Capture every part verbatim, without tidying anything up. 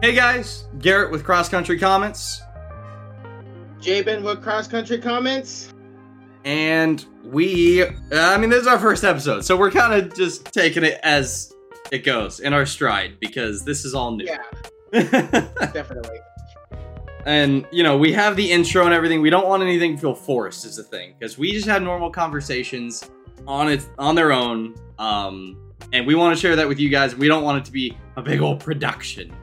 Hey guys, Garrett with Cross Country Comments. Jabyn with Cross Country Comments. And we, I mean, this is our first episode, so we're kind of just taking it as it goes, in our stride, because this is all new. Yeah, definitely. And, you know, we have the intro and everything. We don't want anything to feel forced is the thing, because we just had normal conversations on it, on their own, um, and we want to share that with you guys. We don't want it to be a big old production.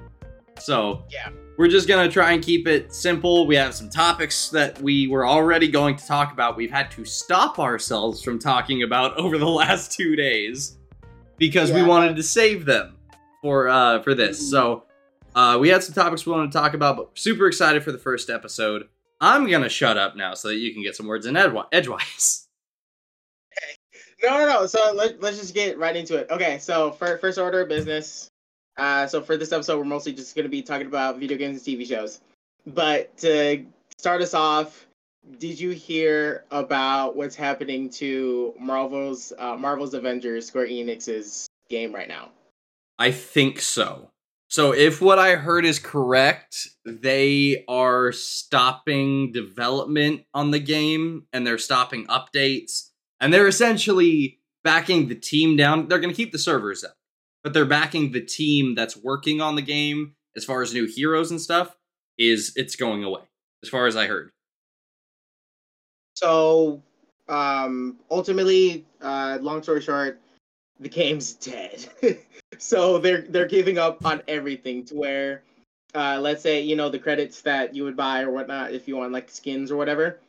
So, yeah. We're just going to try and keep it simple. We have some topics that we were already going to talk about. We've had to stop ourselves from talking about over the last two days because yeah. we wanted to save them for uh, for this. So uh, we had some topics we wanted to talk about, but super excited for the first episode. I'm going to shut up now so that you can get some words in edwi- edgewise. Okay. No, no, no. So let, let's just get right into it. Okay, so for, first order of business. Uh, so for this episode, we're mostly just going to be talking about video games and T V shows. But to start us off, did you hear about what's happening to Marvel's uh, Marvel's Avengers, Square Enix's game right now? I think so. So if what I heard is correct, they are stopping development on the game, and they're stopping updates, and they're essentially backing the team down. They're going to keep the servers up. But they're backing the team that's working on the game as far as new heroes and stuff, is it's going away, as far as I heard. So, um, ultimately, uh, long story short, the game's dead. So they're they're giving up on everything to where, uh, let's say, you know, the credits that you would buy or whatnot, if you want, like, skins or whatever.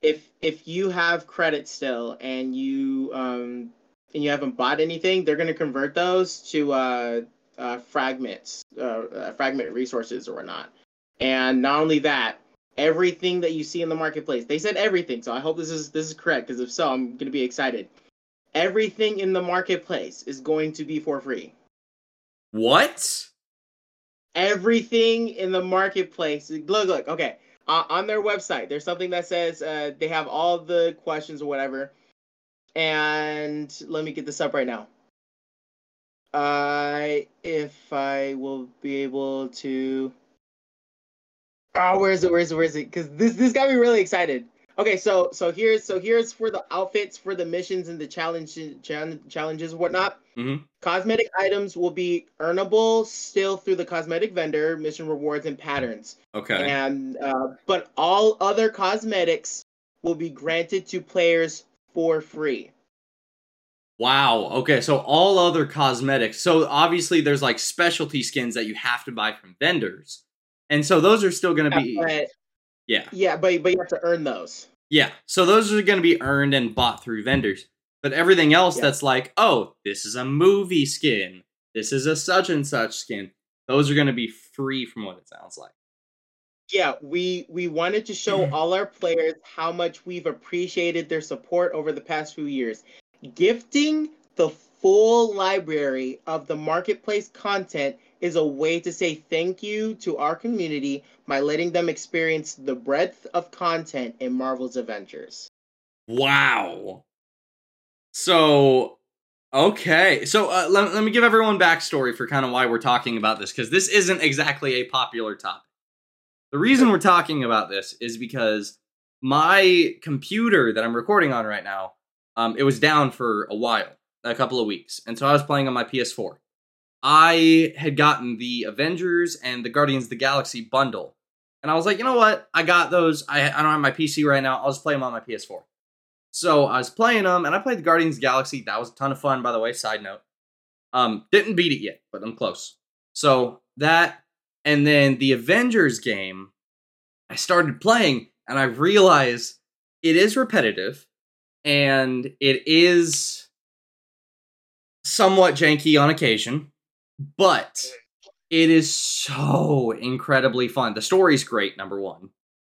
If, if you have credits still and you... Um, and you haven't bought anything, they're going to convert those to uh, uh, fragments, uh, uh, fragment resources or whatnot. And not only that, everything that you see in the marketplace, they said everything, so I hope this is this is correct, because if so, I'm going to be excited. Everything in the marketplace is going to be for free. What? Everything in the marketplace. Look, look, okay. Uh, on their website, there's something that says uh, they have all the questions or whatever. And let me get this up right now. Uh, if I will be able to... Oh, where is it? Where is it? Where is it? Because this this got me really excited. Okay, so so here's so here's for the outfits, for the missions and the challenge, challenges and whatnot. Mm-hmm. Cosmetic items will be earnable still through the cosmetic vendor, mission rewards, and patterns. Okay. And uh, but all other cosmetics will be granted to players for free. Wow. Okay, so all other cosmetics. So obviously there's like specialty skins that you have to buy from vendors. And so those are still going to be... But, yeah. Yeah, but, but you have to earn those. Yeah, so those are going to be earned and bought through vendors. But everything else yeah. that's like, oh, this is a movie skin. This is a such and such skin. Those are going to be free from what it sounds like. Yeah, we, we wanted to show all our players how much we've appreciated their support over the past few years. Gifting the full library of the marketplace content is a way to say thank you to our community by letting them experience the breadth of content in Marvel's Avengers. Wow. So, okay. So uh, let, let me give everyone backstory for kind of why we're talking about this, because this isn't exactly a popular topic. The reason we're talking about this is because my computer that I'm recording on right now, um, it was down for a while, a couple of weeks. And so I was playing on my P S four. I had gotten the Avengers and the Guardians of the Galaxy bundle. And I was like, you know what? I got those. I, I don't have my P C right now. I'll just play them on my P S four. So I was playing them, and I played the Guardians of the Galaxy. That was a ton of fun, by the way. Side note. Um, didn't beat it yet, but I'm close. So that... And then the Avengers game, I started playing, and I realized it is repetitive, and it is somewhat janky on occasion, but it is so incredibly fun. The story's great, number one.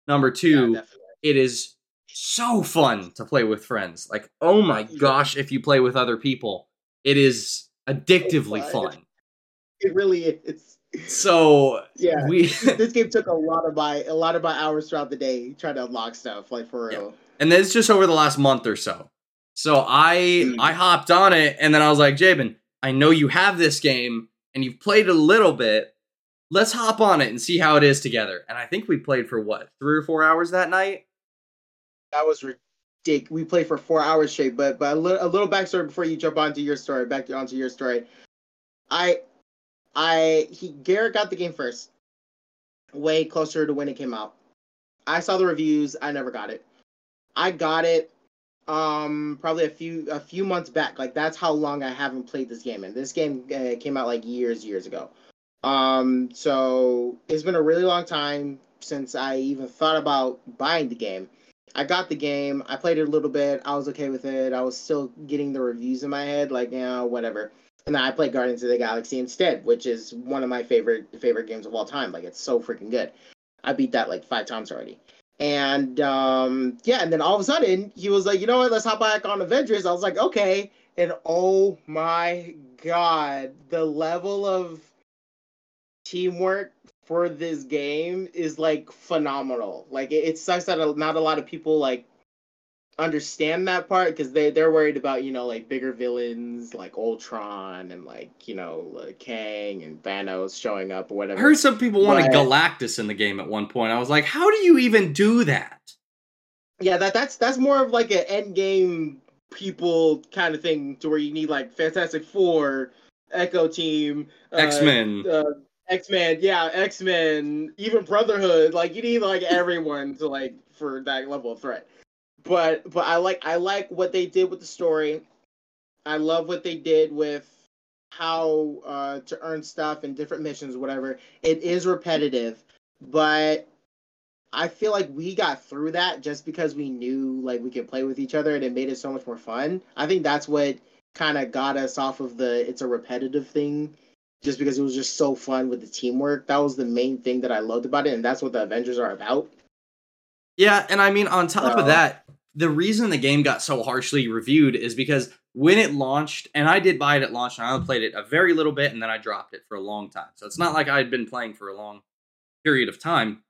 Number two, yeah, it is so fun to play with friends. Like, oh my gosh, if you play with other people, it is addictively fun. It really is. So yeah, we this game took a lot of my a lot of my hours throughout the day trying to unlock stuff, like for real. Yeah. And then it's just over the last month or so. So I mm. I hopped on it, and then I was like, Jabyn, I know you have this game, and you've played a little bit. let's hop on it and see how it is together. And I think we played for, what, three or four hours that night? That was ridiculous. We played for four hours straight. But but a little, a little backstory before you jump onto your story, back to, onto your story. I, I, he, Garrett got the game first, way closer to when it came out. I saw the reviews. I never got it. I got it um, probably a few a few months back. Like, that's how long I haven't played this game. And this game uh, came out, like, years, years ago. Um, so it's been a really long time since I even thought about buying the game. I got the game. I played it a little bit. I was okay with it. I was still getting the reviews in my head, like, you know, whatever. And then I played Guardians of the Galaxy instead, which is one of my favorite favorite games of all time. Like, it's so freaking good. I beat that like five times already. And, um, yeah, and then all of a sudden, he was like, you know what, let's hop back on Avengers. I was like, okay. And oh my God, the level of teamwork for this game is, like, phenomenal. Like, it, it sucks that not a lot of people, like, understand that part, because they, they're worried about, you know, like, bigger villains, like Ultron and, like, you know, like Kang and Thanos showing up or whatever. I heard some people wanted but, Galactus in the game at one point. I was like, how do you even do that? Yeah, that that's that's more of, like, an endgame people kind of thing, to where you need, like, Fantastic Four, Echo Team, X-Men. Uh, uh, X-Men, yeah, X-Men, even Brotherhood. Like, you need, like, everyone to, like, for that level of threat. But but I like I like what they did with the story. I love what they did with how uh, to earn stuff and different missions, whatever. It is repetitive, but I feel like we got through that just because we knew, like, we could play with each other, and it made it so much more fun. I think that's what kind of got us off of the it's a repetitive thing, just because it was just so fun with the teamwork. That was the main thing that I loved about it, and that's what the Avengers are about. Yeah, and I mean, on top so. of that, the reason the game got so harshly reviewed is because when it launched, and I did buy it at launch, and I played it a very little bit, and then I dropped it for a long time. So it's not like I had been playing for a long period of time.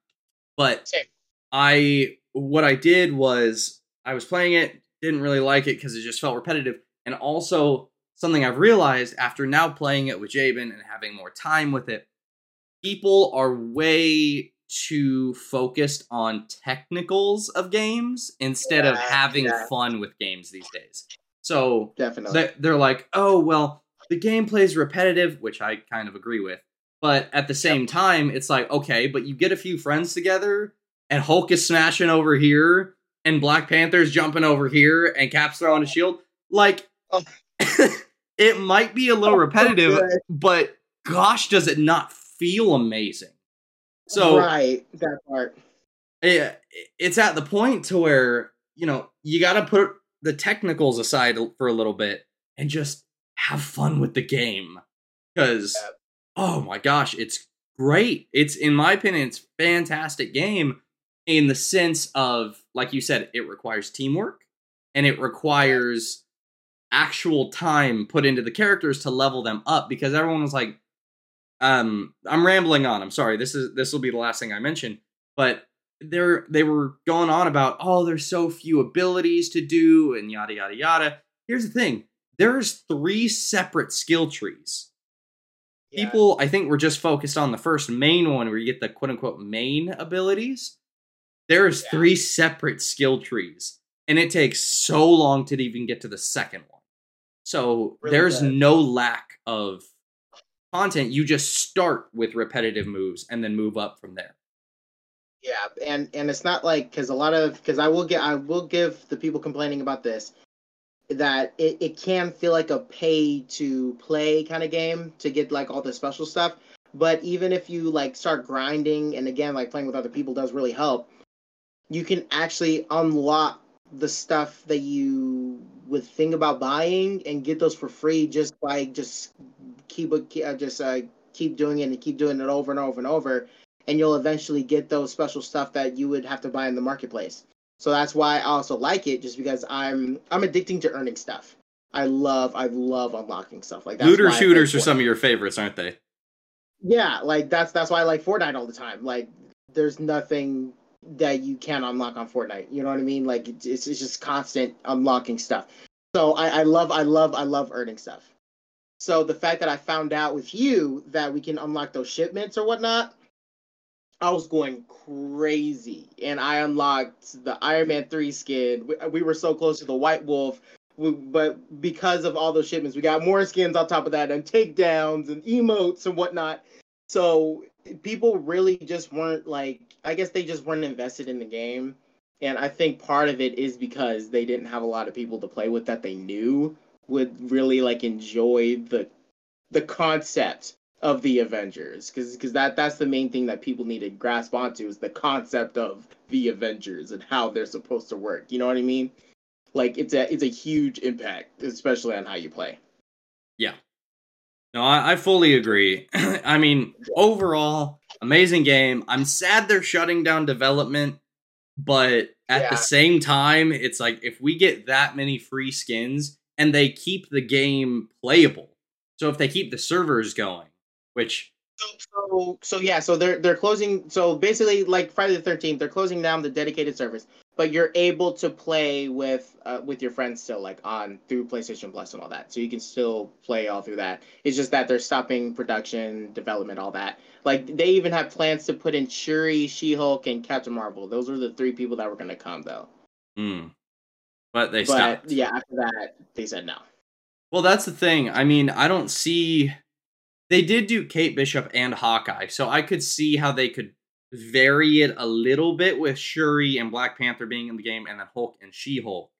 But Same. I, what I did was, I was playing it, didn't really like it because it just felt repetitive. And also, something I've realized after now playing it with Jabyn and having more time with it, people are way too focused on technicals of games instead yeah, of having yeah. fun with games these days. So Definitely. they're like, oh, well, the gameplay is repetitive, which I kind of agree with. But at the same yep. time, it's like, okay, but you get a few friends together and Hulk is smashing over here and Black Panther's jumping over here and Cap's throwing a shield. Like, oh. It might be a little oh, repetitive, so but gosh, does it not feel amazing? So right, that part. It, it's at the point to where, you know, you got to put the technicals aside for a little bit and just have fun with the game. Because, yeah. oh my gosh, it's great. It's, in my opinion, it's a fantastic game in the sense of, like you said, it requires teamwork and it requires actual time put into the characters to level them up, because everyone was like, Um, I'm rambling on. I'm sorry. This is this will be the last thing I mention. But they're they were going on about, oh, there's so few abilities to do and yada yada yada. Here's the thing: there's three separate skill trees. Yeah. People, I think, were just focused on the first main one, where you get the quote unquote main abilities. There's yeah. three separate skill trees, and it takes so long to even get to the second one. So really there's good. no lack of content. You just start with repetitive moves and then move up from there. Yeah, and and it's not like, because a lot of because I will get I will give the people complaining about this that it, it can feel like a pay to play kind of game to get like all the special stuff. But even if you like start grinding, and again, like playing with other people does really help, you can actually unlock the stuff that you would think about buying and get those for free just by just keep uh, just uh, keep doing it and keep doing it over and over and over, and you'll eventually get those special stuff that you would have to buy in the marketplace. So that's why I also like it, just because I'm I'm addicting to earning stuff. I love I love unlocking stuff like that. Looter shooters are some of your favorites, aren't they? Yeah, like that's that's why I like Fortnite all the time. Like, there's nothing that you can unlock on Fortnite. You know what I mean? Like, it's it's just constant unlocking stuff. So I, I love I love I love earning stuff. So the fact that I found out with you that we can unlock those shipments or whatnot, I was going crazy. And I unlocked the Iron Man three skin. We, we were so close to the White Wolf. We, but because of all those shipments, we got more skins on top of that, and takedowns and emotes and whatnot. So people really just weren't like, I guess they just weren't invested in the game. And I think part of it is because they didn't have a lot of people to play with that they knew would really like enjoy the the concept of the Avengers, because because that that's the main thing that people need to grasp onto, is the concept of the Avengers and how they're supposed to work. You know what I mean? Like, it's a it's a huge impact, especially on how you play. Yeah. No, I, I fully agree. I mean, overall, amazing game. I'm sad they're shutting down development, but at yeah. the same time, it's like, if we get that many free skins and they keep the game playable, so if they keep the servers going, which... So, so, so yeah, so they're they're closing... So basically, like Friday the thirteenth, they're closing down the dedicated servers. But you're able to play with uh, with your friends still, like on through PlayStation Plus and all that. So you can still play all through that. It's just that they're stopping production, development, all that. Like, they even have plans to put in Shuri, She-Hulk, and Captain Marvel. Those are the three people that were going to come, though. Hmm. But they but, stopped. Yeah, after that, they said no. Well, that's the thing. I mean, I don't see... They did do Kate Bishop and Hawkeye, so I could see how they could vary it a little bit with Shuri and Black Panther being in the game, and then Hulk and She-Hulk.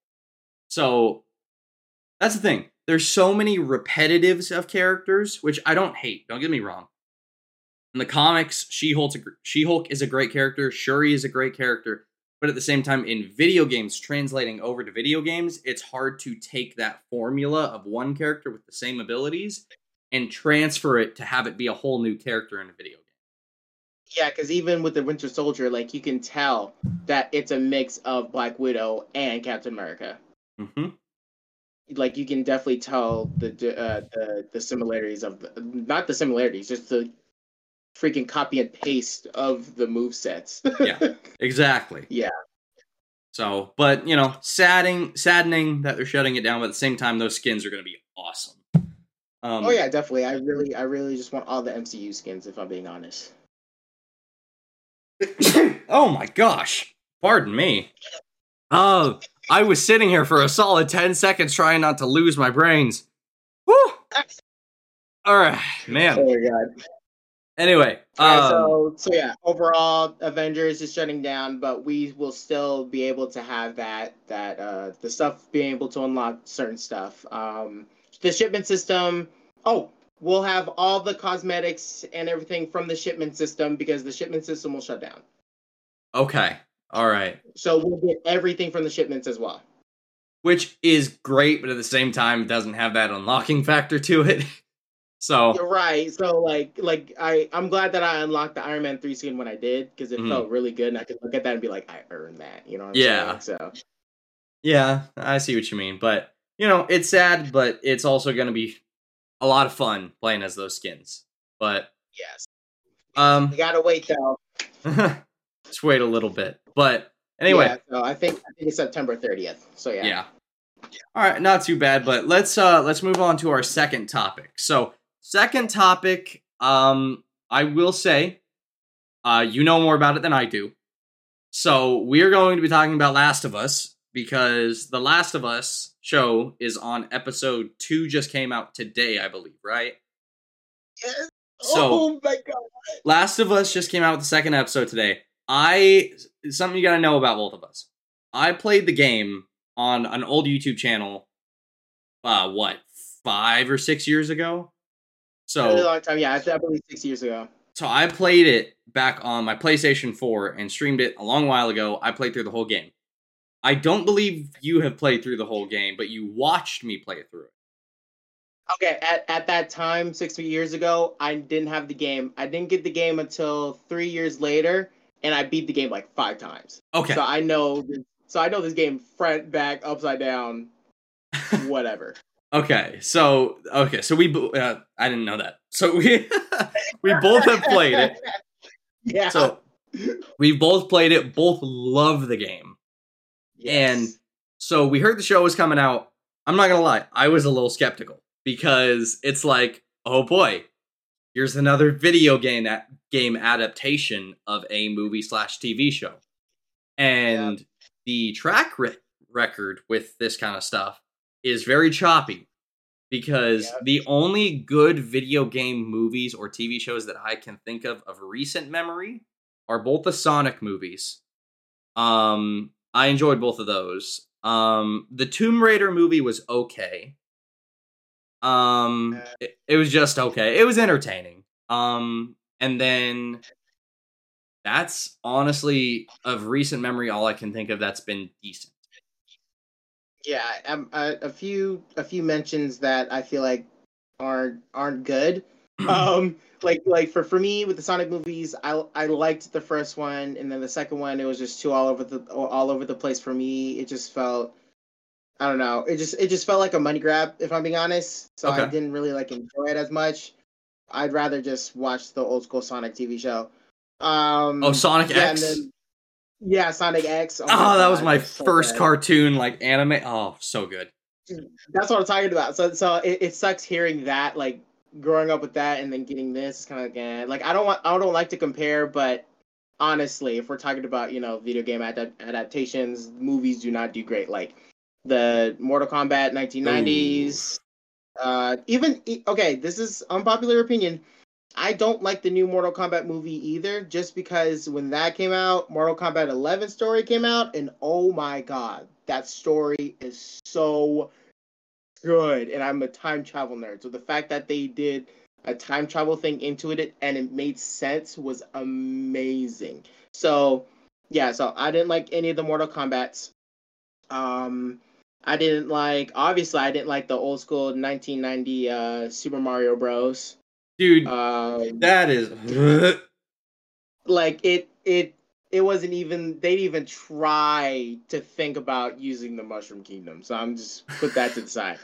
So that's the thing. There's so many repetitives of characters, which I don't hate. Don't get me wrong. In the comics, She-Hulk's a, She-Hulk is a great character. Shuri is a great character. But at the same time, in video games, translating over to video games, it's hard to take that formula of one character with the same abilities and transfer it to have it be a whole new character in a video game. Yeah, because even with the Winter Soldier, like, you can tell that it's a mix of Black Widow and Captain America. Mm-hmm. Like, you can definitely tell the uh, the, the similarities of... The, not the similarities, just the freaking copy and paste of the movesets. Yeah, exactly. Yeah. So, but, you know, saddening, saddening that they're shutting it down, but at the same time, those skins are going to be awesome. Um, oh, yeah, definitely. I really, I really just want all the M C U skins, if I'm being honest. Oh my gosh. Pardon me. Oh, I was sitting here for a solid ten seconds trying not to lose my brains. Woo! All right, man. Oh my god. Anyway. Um, yeah, so, so yeah, overall, Avengers is shutting down, but we will still be able to have that, that uh, the stuff, being able to unlock certain stuff. Um, the shipment system. Oh, we'll have all the cosmetics and everything from the shipment system, because the shipment system will shut down. Okay. All right. So we'll get everything from the shipments as well. Which is great, but at the same time, it doesn't have that unlocking factor to it. So you're right. So like, like I, I'm glad that I unlocked the Iron Man three skin when I did, because it mm. felt really good, and I could look at that and be like, I earned that. You know what I'm yeah. saying? So. Yeah, I see what you mean. But, you know, it's sad, but it's also going to be a lot of fun playing as those skins. But yes, um, we gotta wait though. Just wait a little bit. But anyway, yeah, so I think I think it's September thirtieth. So yeah. yeah, yeah. All right, not too bad. But let's uh, let's move on to our second topic. So second topic, um, I will say, uh, you know more about it than I do. So we're going to be talking about Last of Us, because The Last of Us show is on episode two, just came out today, I believe, right? Yes. Oh so, my god. Last of Us just came out with the second episode today. I something you gotta know about both of us. I played the game on an old YouTube channel uh what, five or six years ago? So a long time, yeah, I believe six years ago. So I played it back on my PlayStation four and streamed it a long while ago. I played through the whole game. I don't believe you have played through the whole game, but you watched me play through it. Okay, at, at that time, six years ago, I didn't have the game. I didn't get the game until three years later, and I beat the game like five times. Okay. So I know so I know this game front, back, upside down, whatever. Okay, so okay, so we uh, I didn't know that. So we we both have played it. Yeah. So we both played it, both love the game. Yes. And so we heard the show was coming out. I'm not going to lie, I was a little skeptical. because it's like, oh boy, here's another video game a- game adaptation of a movie slash T V show. And yeah. the track re- record with this kind of stuff is very choppy, because yeah. the only good video game movies or T V shows that I can think of of recent memory are both the Sonic movies. Um, I enjoyed both of those. Um, the Tomb Raider movie was okay. Um, it, it was just okay. It was entertaining. Um, and then that's honestly of recent memory all I can think of that's been decent. Yeah, um, uh, a few a few mentions that I feel like aren't aren't good. um, like like for, for me with the Sonic movies, I I liked the first one, and then the second one it was just too all over the all over the place for me. It just felt, I don't know, it just it just felt like a money grab, if I'm being honest. So okay. I didn't really like enjoy it as much. I'd rather just watch the old school Sonic T V show. Um, oh, Sonic yeah, X. And then, yeah, Sonic X. Oh, oh that was my was so first good. cartoon, like, anime. Oh, so good. That's what I'm talking about. So so it, it sucks hearing that, like, growing up with that and then getting this. It's kind of like, eh. Like, I don't want, I don't like to compare, but honestly, if we're talking about, you know, video game ad- adaptations, movies do not do great. Like, the Mortal Kombat nineteen nineties. Uh, even, okay, this is unpopular opinion. I don't like the new Mortal Kombat movie either, just because when that came out, Mortal Kombat eleven story came out, and oh my god, that story is so good, and I'm a time travel nerd, so the fact that they did a time travel thing into it, and it made sense, was amazing. So, yeah, so I didn't like any of the Mortal Kombats. Um, I didn't like, obviously, I didn't like the old school nineteen ninety uh, Super Mario Bros., Dude, um, that is like it. It it wasn't even. They didn't even try to think about using the Mushroom Kingdom. So I'm just put that to the side.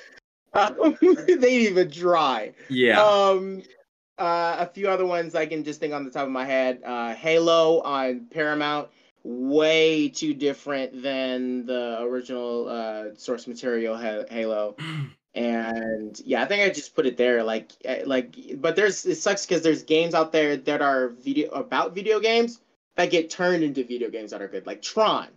Um, they didn't even try. Yeah. Um. Uh. A few other ones I can just think on the top of my head. Uh. Halo on Paramount. Way too different than the original uh, source material. Ha- Halo. And yeah, I think I just put it there. Like, like, but there's it sucks because there's games out there that are video about video games that get turned into video games that are good, like Tron.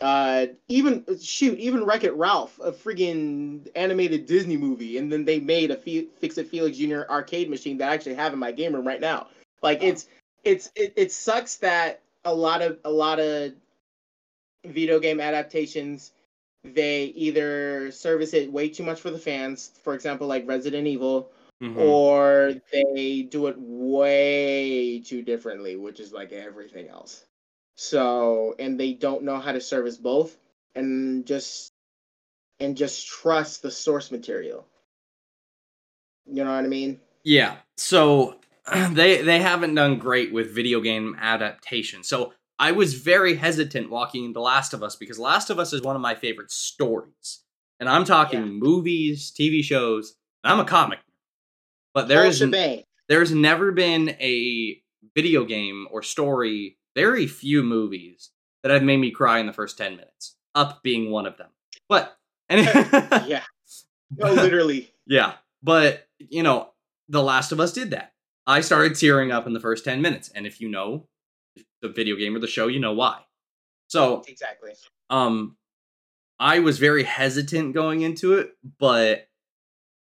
Uh, even shoot, even Wreck-It Ralph, a friggin' animated Disney movie, and then they made a Fe- Fix-It Felix Junior arcade machine that I actually have in my game room right now. Like, it's it's it, it sucks that a lot of a lot of video game adaptations. They either service it way too much for the fans, for example, like Resident Evil, mm-hmm. or they do it way too differently, which is like everything else. So, and they don't know how to service both, and just and just trust the source material. You know what I mean? Yeah. So they they haven't done great with video game adaptation. So. I was very hesitant walking into Last of Us because Last of Us is one of my favorite stories. And I'm talking yeah. movies, T V shows, and I'm a comic. But there is n- there's never been a video game or story, very few movies, that have made me cry in the first ten minutes. Up being one of them. But... And yeah. No, literally. Yeah. But, you know, The Last of Us did that. I started tearing up in the first ten minutes. And if you know... the video game or the show, you know why. So exactly. Um, I was very hesitant going into it, but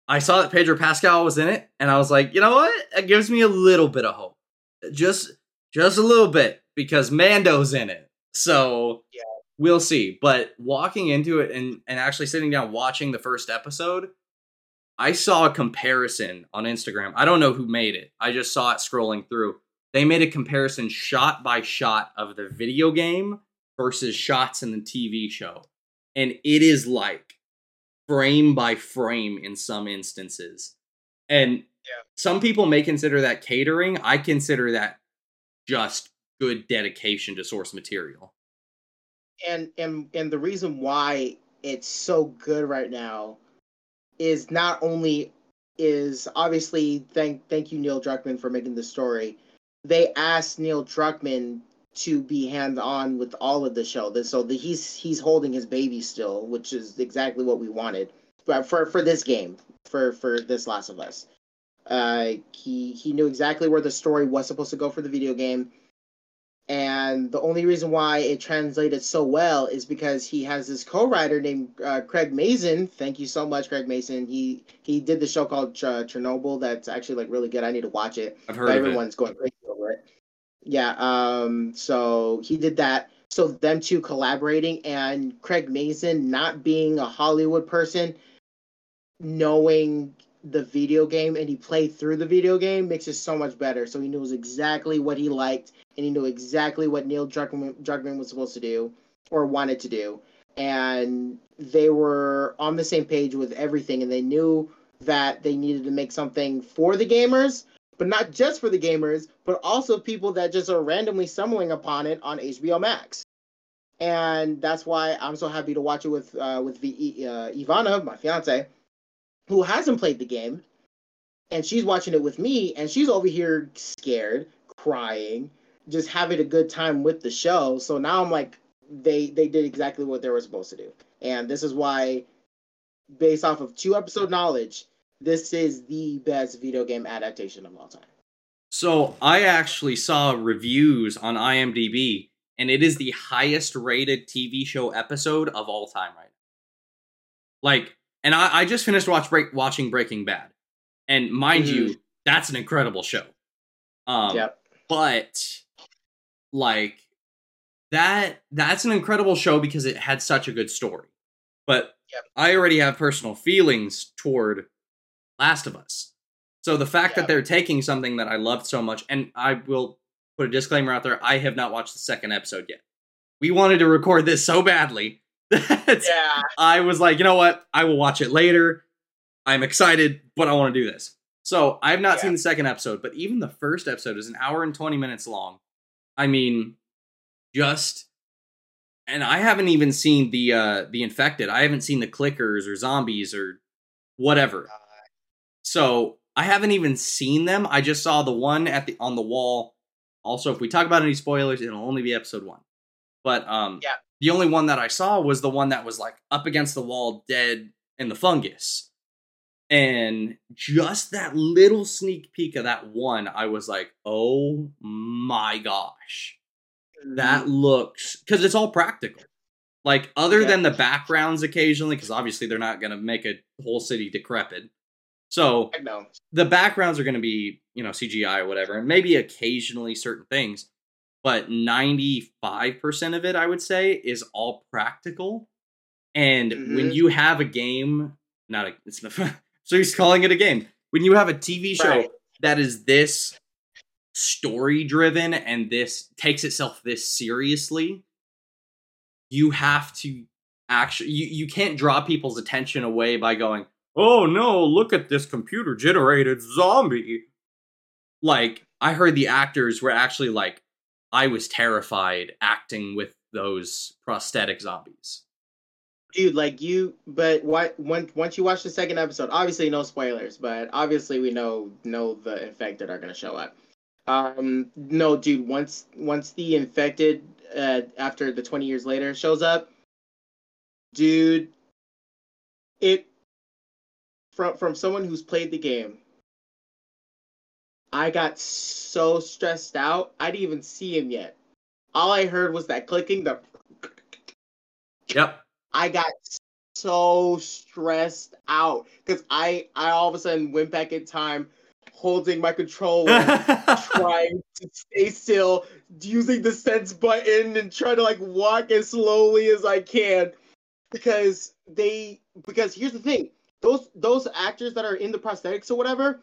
I saw that Pedro Pascal was in it, and I was like, you know what? It gives me a little bit of hope, just just a little bit, because Mando's in it. So yeah. we'll see. But walking into it and and actually sitting down watching the first episode, I saw a comparison on Instagram. I don't know who made it. I just saw it scrolling through. They made a comparison shot by shot of the video game versus shots in the T V show. And it is like frame by frame in some instances. And yeah. some people may consider that catering. I consider that just good dedication to source material. And and and the reason why it's so good right now is not only is obviously thank thank you, Neil Druckmann, for making the story. They asked Neil Druckmann to be hands-on with all of the show. So the, he's he's holding his baby still, which is exactly what we wanted for, for, for this game, for for this Last of Us. Uh, he he knew exactly where the story was supposed to go for the video game, and the only reason why it translated so well is because he has this co-writer named uh, Craig Mazin. Thank you so much, Craig Mazin. He he did the show called Ch- Chernobyl. That's actually like really good. I need to watch it. I've heard of it. Everyone's going crazy over it. Yeah. Um. So he did that. So them two collaborating and Craig Mazin not being a Hollywood person, knowing the video game, and he played through the video game, makes it so much better. So he knows exactly what he liked, and he knew exactly what Neil Druckmann, Druckmann was supposed to do or wanted to do. And they were on the same page with everything, and they knew that they needed to make something for the gamers, but not just for the gamers, but also people that just are randomly stumbling upon it on H B O Max. And that's why I'm so happy to watch it with uh, with v- uh, Ivana, my fiance, who hasn't played the game, and she's watching it with me, and she's over here scared, crying, just having a good time with the show. So now I'm like, they they did exactly what they were supposed to do. And this is why, based off of two episode knowledge, this is the best video game adaptation of all time. So I actually saw reviews on IMDb, and it is the highest rated T V show episode of all time right now. Like, and I, I just finished watch break, watching Breaking Bad. And mind mm. you, that's an incredible show. Um, yep. But, like, that that's an incredible show because it had such a good story. But yep. I already have personal feelings toward Last of Us. So the fact yeah. that they're taking something that I loved so much, and I will put a disclaimer out there, I have not watched the second episode yet. We wanted to record this so badly that yeah. I was like, you know what? I will watch it later. I'm excited, but I want to do this. So I've not yeah. seen the second episode, but even the first episode is an hour and twenty minutes long. I mean, just, and I haven't even seen the uh, the infected. I haven't seen the clickers or zombies or whatever. So I haven't even seen them. I just saw the one at the on the wall. Also, if we talk about any spoilers, it'll only be episode one. But um, yeah. the only one that I saw was the one that was like up against the wall, dead in the fungus. And just that little sneak peek of that one, I was like, oh my gosh, that looks, because it's all practical. Like other yeah. than the backgrounds occasionally, because obviously they're not going to make a whole city decrepit. So the backgrounds are going to be, you know, C G I or whatever, and maybe occasionally certain things, but ninety-five percent of it, I would say, is all practical. And mm-hmm. when you have a game, not a, it's not, so he's calling it a game. When you have a T V show right. that is this story driven and this takes itself this seriously, you have to actually, you, you can't draw people's attention away by going, oh no, look at this computer-generated zombie. Like, I heard the actors were actually like, I was terrified acting with those prosthetic zombies. Dude, like you, but what, when, once you watch the second episode, obviously no spoilers, but obviously we know know the infected are going to show up. Um, no, dude, once once the infected, uh, after the twenty years later, shows up, dude, it... From from someone who's played the game, I got so stressed out, I didn't even see him yet. All I heard was that clicking, the... Yep. I got so stressed out, because I, I all of a sudden went back in time, holding my controller, trying to stay still, using the sense button, and trying to, like, walk as slowly as I can. Because they... Because here's the thing. Those those actors that are in the prosthetics or whatever,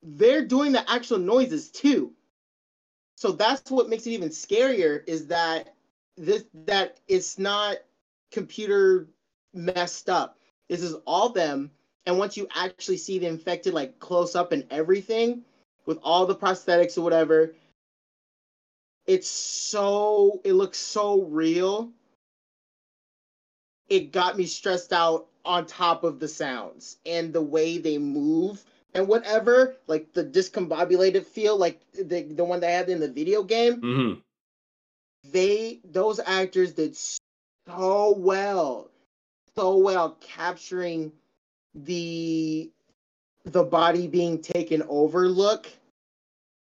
they're doing the actual noises too. So that's what makes it even scarier, is that this that it's not computer messed up. This is all them. And once you actually see the infected like close up and everything with all the prosthetics or whatever, it's so it looks so real. It got me stressed out. On top of the sounds and the way they move and whatever, like the discombobulated feel, like the the one they had in the video game, mm-hmm. they those actors did so well, so well capturing the the body being taken over look,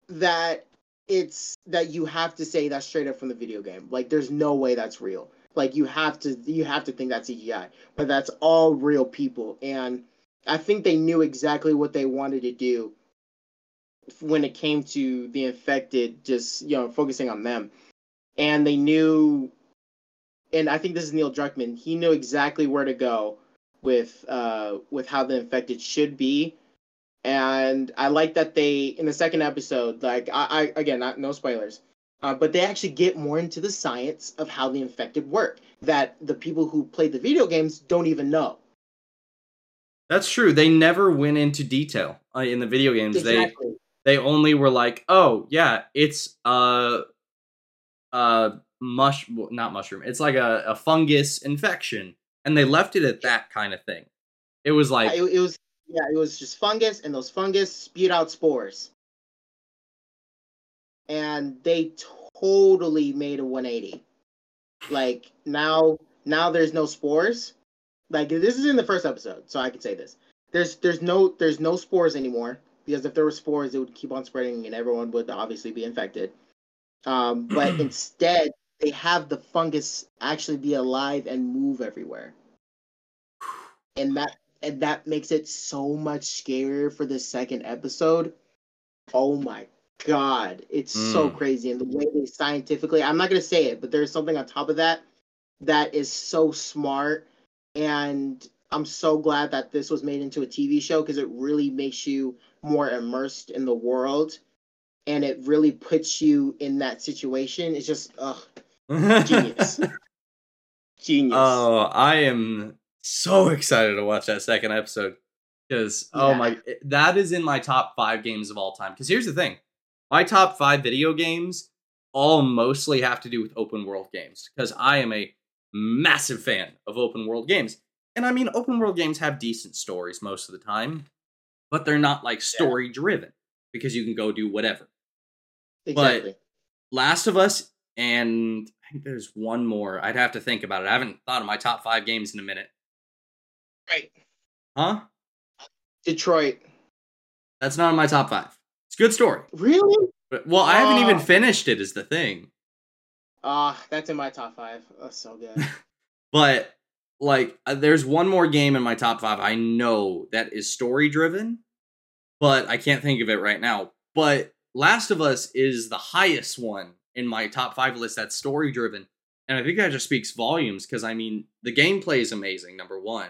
that it's that you have to say that's straight up from the video game. Like, there's no way that's real. Like, you have to you have to think that's C G I, but that's all real people. And I think they knew exactly what they wanted to do when it came to the infected, just, you know, focusing on them. And they knew, and I think this is Neil Druckmann, he knew exactly where to go with uh with how the infected should be. And I like that they, in the second episode, like, I, I again, not, no spoilers, uh, but they actually get more into the science of how the infected work, that the people who played the video games don't even know. That's true. They never went into detail uh, in the video games. Exactly. They they only were like, oh, yeah, it's a, a mush, not mushroom, it's like a, a fungus infection. And they left it at that kind of thing. It was like... Yeah, it, it was... Yeah, it was just fungus, and those fungus spewed out spores. And they totally made a one eighty. Like, now now there's no spores. Like, this is in the first episode, so I can say this. There's there's no there's no spores anymore, because if there were spores, it would keep on spreading, and everyone would obviously be infected. Um, but instead, they have the fungus actually be alive and move everywhere. And that... And that makes it so much scarier for the second episode. Oh my god. It's mm. so crazy. And the way they scientifically... I'm not going to say it, but there's something on top of that that is so smart. And I'm so glad that this was made into a T V show, because it really makes you more immersed in the world. And it really puts you in that situation. It's just... Ugh. Genius. Genius. Oh, I am... so excited to watch that second episode, because yeah. oh my, that is in my top five games of all time. Because here's the thing, my top five video games all mostly have to do with open world games, because I am a massive fan of open world games. And I mean, open world games have decent stories most of the time, but they're not like story driven, because you can go do whatever. Exactly. But Last of Us, and I think there's one more, I'd have to think about it. I haven't thought of my top five games in a minute. Right. Huh? Detroit. That's not in my top five. It's a good story. Really? But, well, uh, I haven't even finished it, is the thing. Ah, uh, that's in my top five. That's so good. But, like, there's one more game in my top five I know that is story-driven, but I can't think of it right now. But Last of Us is the highest one in my top five list that's story-driven. And I think that just speaks volumes, because, I mean, the gameplay is amazing, number one.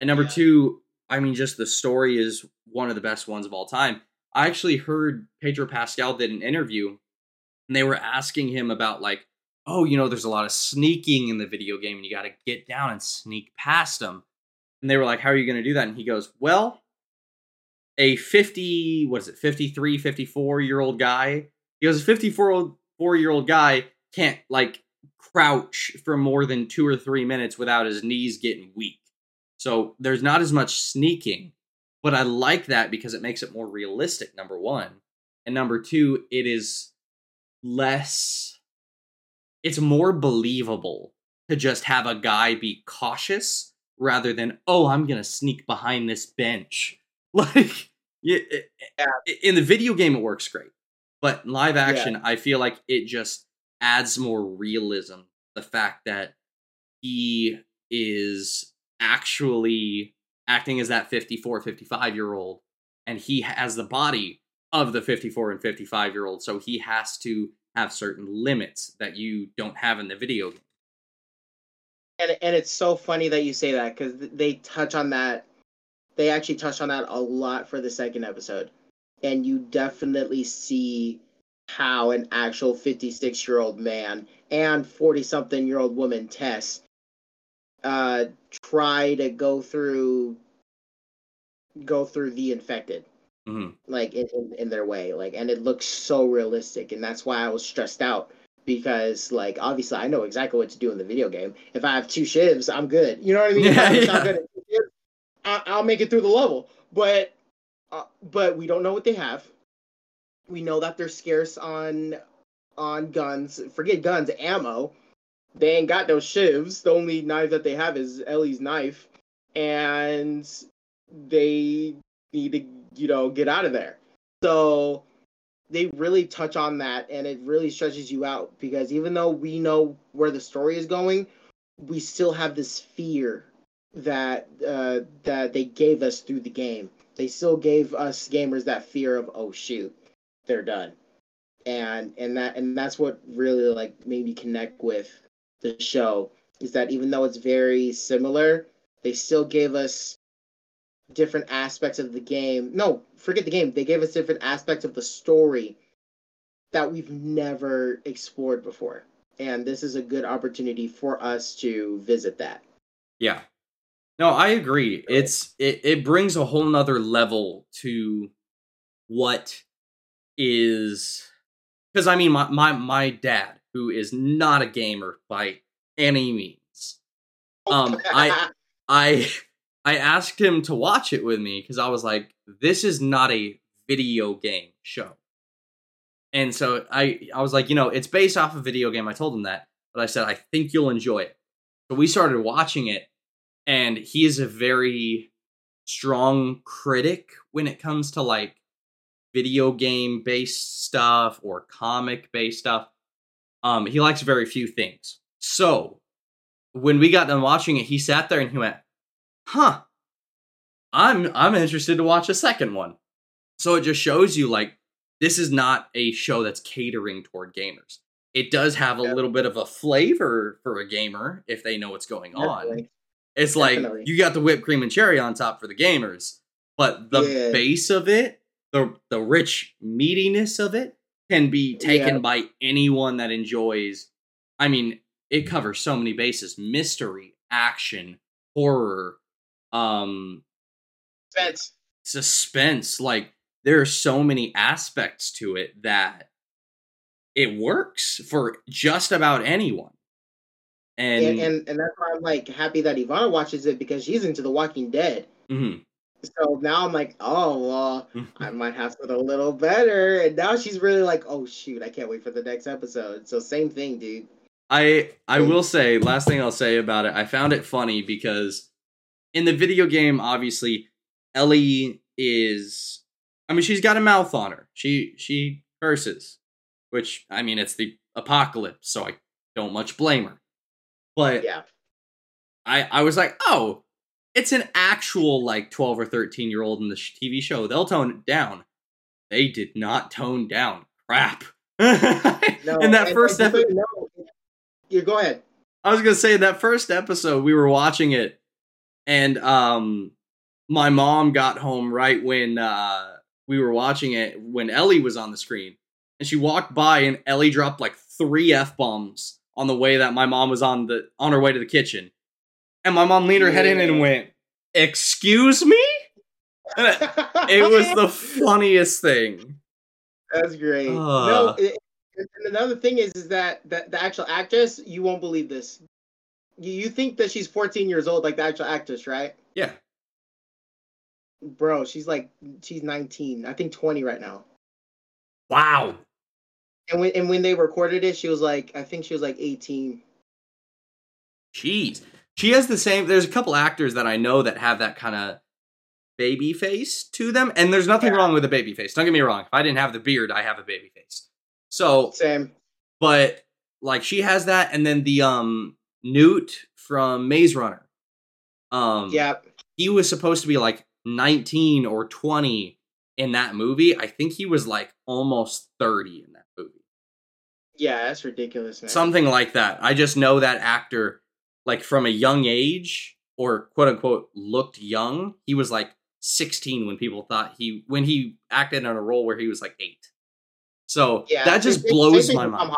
And number yeah. two, I mean, just the story is one of the best ones of all time. I actually heard Pedro Pascal did an interview, and they were asking him about, like, oh, you know, there's a lot of sneaking in the video game, and you got to get down and sneak past them. And they were like, how are you going to do that? And he goes, well, a fifty, what is it, fifty-three, fifty-four-year-old guy, he goes, a fifty-four-year-old guy can't, like, crouch for more than two or three minutes without his knees getting weak. So there's not as much sneaking, but I like that because it makes it more realistic, number one. And number two, it is less, it's more believable to just have a guy be cautious rather than, oh, I'm going to sneak behind this bench. Like, it, it, in the video game, it works great. But in live action, yeah. I feel like it just adds more realism. The fact that he is... actually acting as that fifty-four, fifty-five year old, and he has the body of the fifty-four and fifty-five year old, so he has to have certain limits that you don't have in the video game. And and it's so funny that you say that, because they touch on that, they actually touch on that a lot for the second episode, and you definitely see how an actual fifty-six year old man and forty something year old woman tests uh try to go through go through the infected, mm-hmm. like in, in, in their way, like, and it looks so realistic. And that's why I was stressed out, because, like, obviously I know exactly what to do in the video game. If I have two shivs, I'm good, you know what I mean? Yeah, if I'm yeah. good at two shivs, I, I'll make it through the level. But uh, but we don't know what they have. We know that they're scarce on on guns, forget guns, ammo. They ain't got no shivs. The only knife that they have is Ellie's knife. And they need to, you know, get out of there. So they really touch on that, and it really stretches you out, because even though we know where the story is going, we still have this fear that uh, that they gave us through the game. They still gave us gamers that fear of, oh shoot, they're done. And and that and that's what really like made me connect with the show, is that even though it's very similar, they still gave us different aspects of the game. No, forget the game. They gave us different aspects of the story that we've never explored before. And this is a good opportunity for us to visit that. Yeah. No, I agree. It's it, it brings a whole nother level to what is... Because, I mean, my, my, my dad, who is not a gamer by any means, um, I I... I asked him to watch it with me because I was like, this is not a video game show. And so I, I was like, you know, it's based off a video game. I told him that, but I said, I think you'll enjoy it. So we started watching it, and he is a very strong critic when it comes to like video game based stuff or comic based stuff. Um, he likes very few things. So when we got done watching it, he sat there and he went, huh, I'm I'm interested to watch a second one. So it just shows you, like, this is not a show that's catering toward gamers. It does have a yeah. little bit of a flavor for a gamer if they know what's going on. Definitely. It's Definitely. Like, you got the whipped cream and cherry on top for the gamers. But the yeah. base of it, the the rich meatiness of it, can be taken yeah. by anyone that enjoys. I mean, it covers so many bases. Mystery, action, horror, um suspense. suspense like there are so many aspects to it that it works for just about anyone, and and, and, and that's why I'm like happy that Ivana watches it, because she's into The Walking Dead. Mm-hmm. So now I'm like, oh well, I might have something a little better, and now she's really like, oh shoot, I can't wait for the next episode. So same thing, dude. I I will say, last thing I'll say about it, I found it funny because in the video game, obviously, Ellie is... I mean, she's got a mouth on her. She she curses. Which, I mean, it's the apocalypse, so I don't much blame her. But yeah. I, I was like, oh, it's an actual, like, twelve or thirteen-year-old in the T V show. They'll tone it down. They did not tone down. Crap. No, in that I, first episode... Yeah, go ahead. I was going to say, that first episode, we were watching it, and um, my mom got home right when uh, we were watching it, when Ellie was on the screen. And she walked by, and Ellie dropped like three F-bombs on the way that my mom was on the on her way to the kitchen. And my mom leaned her head in and went, excuse me? It was the funniest thing. That's great. Uh, no, it- And another thing is, is that, that the actual actress, you won't believe this. You, you think that she's fourteen years old, like the actual actress, right? Yeah. Bro, she's like, she's nineteen. I think twenty right now. Wow. And when and when they recorded it, she was like, I think she was like eighteen. Jeez. She has the same, there's a couple actors that I know that have that kind of baby face to them. And there's nothing yeah. wrong with a baby face. Don't get me wrong. If I didn't have the beard, I have a baby face. So, same, but like she has that, and then the um Newt from Maze Runner, um, yeah, he was supposed to be like nineteen or twenty in that movie. I think he was like almost thirty in that movie. Yeah, that's ridiculous, man. Something like that. I just know that actor, like from a young age, or quote unquote looked young. He was like sixteen when people thought he when he acted in a role where he was like eight. So yeah, that just it's, blows it's my mind.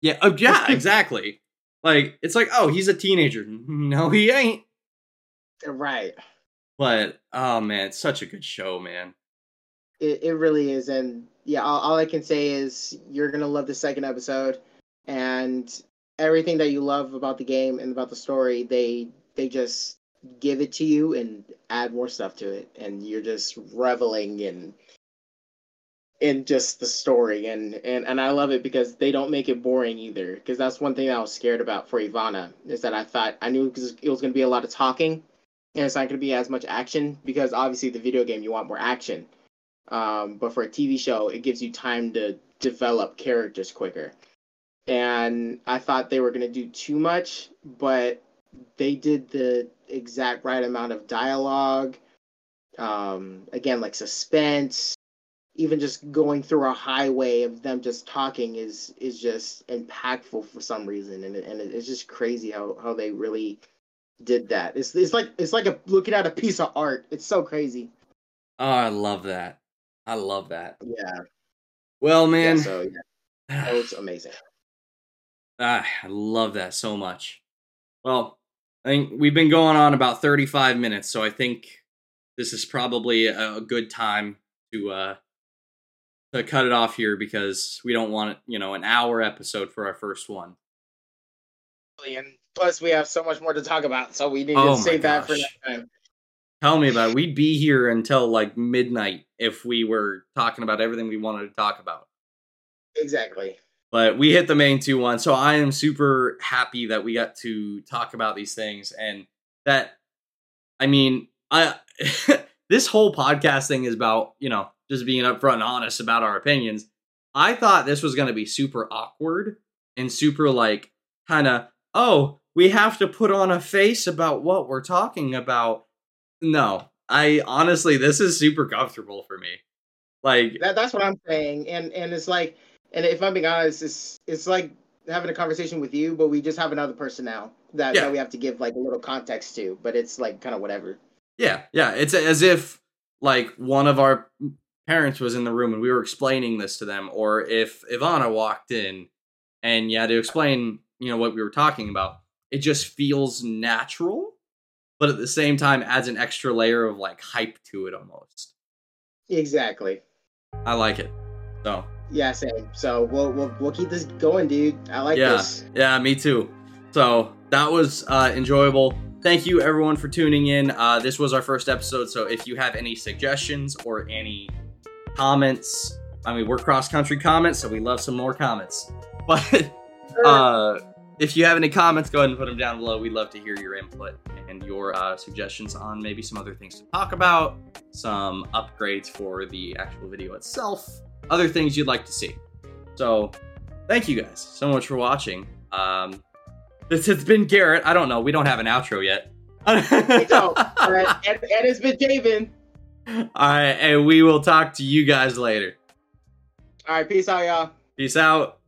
Yeah, oh, yeah, exactly. Like it's like, oh, he's a teenager. No, he ain't. Right. But oh man, it's such a good show, man. It it really is, and yeah, all, all I can say is you're gonna love the second episode, and everything that you love about the game and about the story, they they just give it to you and add more stuff to it, and you're just reveling in. And just the story, and, and, and I love it because they don't make it boring either, because that's one thing I was scared about for Ivana, is that I thought, I knew it was, was going to be a lot of talking, and it's not going to be as much action, because obviously the video game, you want more action. Um, but for a T V show, it gives you time to develop characters quicker. And I thought they were going to do too much, but they did the exact right amount of dialogue. Um, again, like suspense, even just going through a highway of them just talking is is just impactful for some reason. And, and it's just crazy how, how they really did that. It's it's like it's like a, looking at a piece of art. It's so crazy. Oh, I love that. I love that. Yeah. Well, man. Yeah, so, yeah. That was amazing. Ah, I love that so much. Well, I think we've been going on about thirty-five minutes, so I think this is probably a good time to uh, to cut it off here, because we don't want, you know, an hour episode for our first one. And plus, we have so much more to talk about, so we need oh to save gosh. that for next time. Tell me about it. We'd be here until like midnight if we were talking about everything we wanted to talk about. Exactly. But we hit the main two one, so I am super happy that we got to talk about these things, and that, I mean, I this whole podcast thing is about, you know, just being upfront and honest about our opinions. I thought this was going to be super awkward and super like kind of, oh, we have to put on a face about what we're talking about. No, I honestly, this is super comfortable for me. Like that, that's what I'm saying, and and it's like. And if I'm being honest, it's it's like having a conversation with you, but we just have another person now that, yeah. that we have to give like a little context to. But it's like kind of whatever. Yeah, yeah. It's as if like one of our parents was in the room and we were explaining this to them, or if Ivana walked in and you had to explain, you know, what we were talking about. It just feels natural, but at the same time adds an extra layer of like hype to it almost. Exactly. I like it. So. Yeah, same. So we'll we'll we'll keep this going, dude. I like yeah, this. Yeah, me too. So that was uh, enjoyable. Thank you, everyone, for tuning in. Uh, this was our first episode, so if you have any suggestions or any comments, I mean, we're Cross Country Comments, so we love some more comments. But uh, if you have any comments, go ahead and put them down below. We'd love to hear your input and your uh, suggestions on maybe some other things to talk about, some upgrades for the actual video itself, other things you'd like to see. So thank you guys so much for watching. Um, this has been Garrett. I don't know. We don't have an outro yet. We don't. Right. And, and it's been Jabyn. All right. And we will talk to you guys later. All right. Peace out, y'all. Peace out.